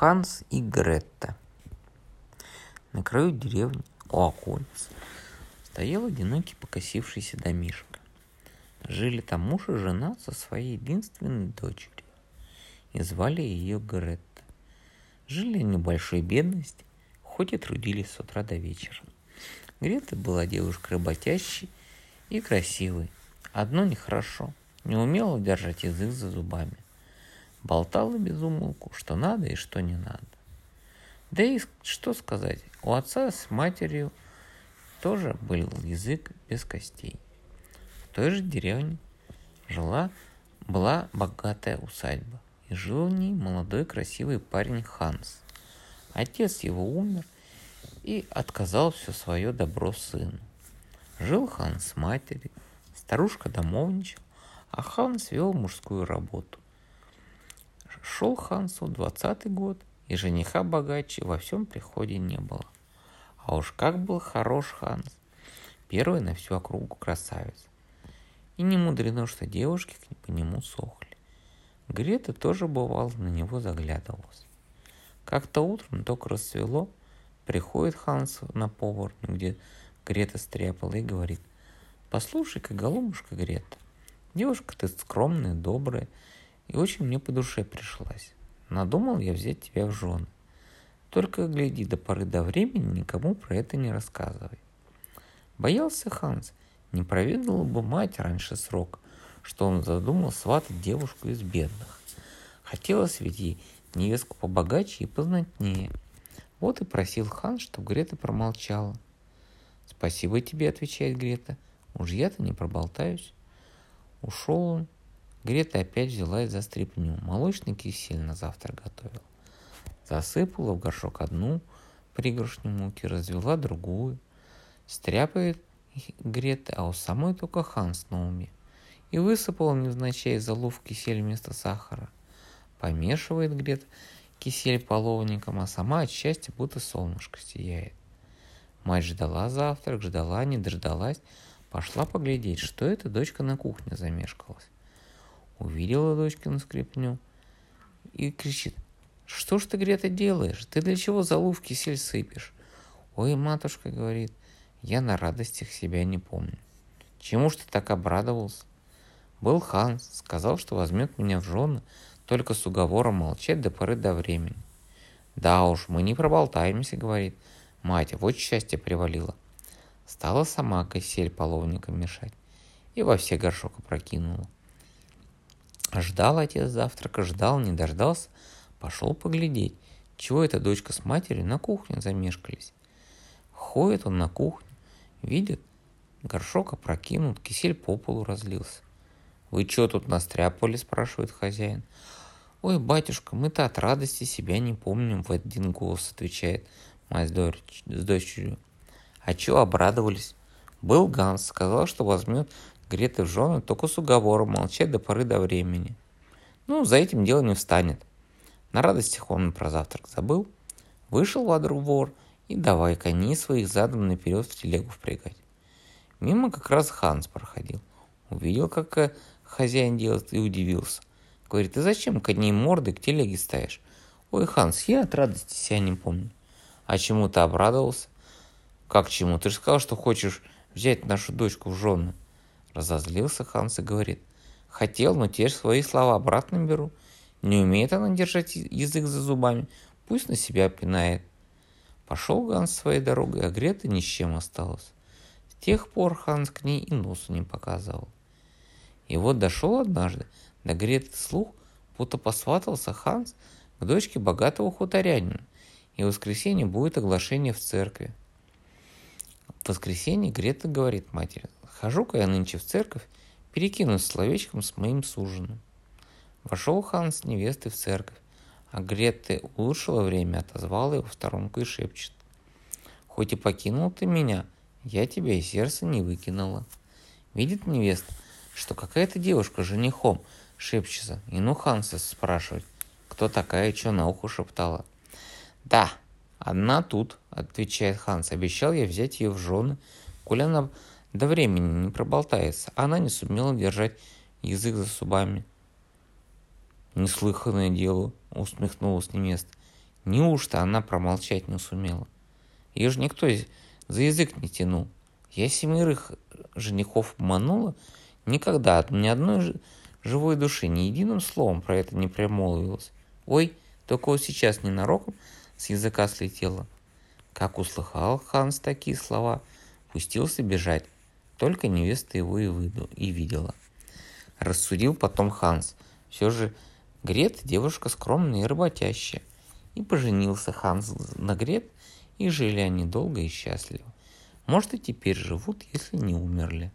Ханс и Грета. На краю деревни у околиц стоял одинокий покосившийся домишко. Жили там муж и жена со своей единственной дочерью, и звали ее Грета. Жили они в большой бедности, хоть и трудились с утра до вечера. Грета была девушкой работящей и красивой. Одно нехорошо, не умела держать язык за зубами. Болтала без умолку, что надо и что не надо. Да и что сказать, у отца с матерью тоже был язык без костей. В той же деревне была богатая усадьба, и жил в ней молодой красивый парень Ханс. Отец его умер и отказал все свое добро сыну. Жил Ханс с матерью, старушка домовничала, а Ханс вел мужскую работу. Шел Хансу 20-й год, и жениха богаче во всем приходе не было. А уж как был хорош Ханс, первый на всю округу красавец. И не мудрено, что девушки по нему сохли. Грета тоже, бывало, на него заглядывалась. Как-то утром только рассвело, приходит Ханс на повар, где Грета стряпала, и говорит: «Послушай-ка, голубушка Грета, девушка ты скромная, добрая, и очень мне по душе пришлась. Надумал я взять тебя в жены. Только гляди, до поры до времени никому про это не рассказывай». Боялся Ханс, не проведала бы мать раньше срока, что он задумал сватать девушку из бедных. Хотелось ведь ей невестку побогаче и познатнее. Вот и просил Ханс, чтобы Грета промолчала. «Спасибо тебе», — отвечает Грета, — «уж я-то не проболтаюсь». Ушел он. Грета опять взялась за стряпню, молочный кисель на завтрак готовила. Засыпала в горшок одну пригоршню муки, развела другую. Стряпает Грета, а у самой только Ханс на уме. И высыпала невзначай из залов кисель вместо сахара. Помешивает Грета кисель половником, а сама от счастья будто солнышко сияет. Мать ждала завтрак, ждала, не дождалась, пошла поглядеть, что эта дочка на кухне замешкалась. Увидела дочкину скрипню и кричит: «Что ж ты, Грета, делаешь? Ты для чего залу в кисель сыпешь?» «Ой, матушка, — говорит, — я на радостях себя не помню. Чему ж ты так обрадовался? Был Ханс, сказал, что возьмет меня в жены, только с уговором молчать до поры до времени». «Да уж, мы не проболтаемся, — говорит мать, — вот счастье привалило». Стала сама кисель половником мешать и во все горшок опрокинула. Ждал отец завтрака, ждал, не дождался, пошел поглядеть, чего эта дочка с матерью на кухне замешкались. Ходит он на кухню, видит, горшок опрокинут, кисель по полу разлился. «Вы че тут настряпали?» – спрашивает хозяин. «Ой, батюшка, мы-то от радости себя не помним», – в один голос отвечает мать с дочерью. «А че обрадовались?» «Был Ганс, сказал, что возьмет Грета в жены, только с уговором молчать до поры до времени. Ну, за этим дело не встанет». На радостях он про завтрак забыл. Вышел во двор и давай коней своих задом наперед в телегу впрягать. Мимо как раз Ханс проходил. Увидел, как хозяин делает, и удивился. Говорит: «Ты зачем коней мордой к телеге ставишь?» «Ой, Ханс, я от радости себя не помню». «А чему ты обрадовался?» «Как чему? Ты же сказал, что хочешь взять нашу дочку в жены». Разозлился Ханс и говорит: «Хотел, но теперь свои слова обратно беру. Не умеет она держать язык за зубами, пусть на себя пинает». Пошел Ганс своей дорогой, а Грета ни с чем осталась. С тех пор Ханс к ней и носу не показывал. И вот дошел однажды до Греты слух, будто посватался Ханс к дочке богатого хуторянина, и в воскресенье будет оглашение в церкви. В воскресенье Грета говорит матери: «Хожу-ка я нынче в церковь, перекинусь словечком с моим суженым». Вошел Ханс с невестой в церковь, а Грета улучшила время, отозвала его в сторонку и шепчет: «Хоть и покинул ты меня, я тебя из сердца не выкинула». Видит невеста, что какая-то девушка с женихом шепчется, и ну Ханса спрашивает, кто такая, что на ухо шептала. «Да, одна тут, — отвечает Ханс, — обещал я взять ее в жены, коли она до времени не проболтается». Она не сумела держать язык за зубами. «Неслыханное дело, — усмехнулась невеста. — Неужто она промолчать не сумела? Ее же никто за язык не тянул. Я 7 женихов обманула, никогда от ни одной живой души ни единым словом про это не промолвилась. Ой, только вот сейчас ненароком с языка слетела. Как услыхал Ханс такие слова, пустился бежать. Только невеста его и видела. Рассудил потом Ханс. Все же Грет девушка скромная и работящая. И поженился Ханс на Грет, и жили они долго и счастливо. Может, и теперь живут, если не умерли.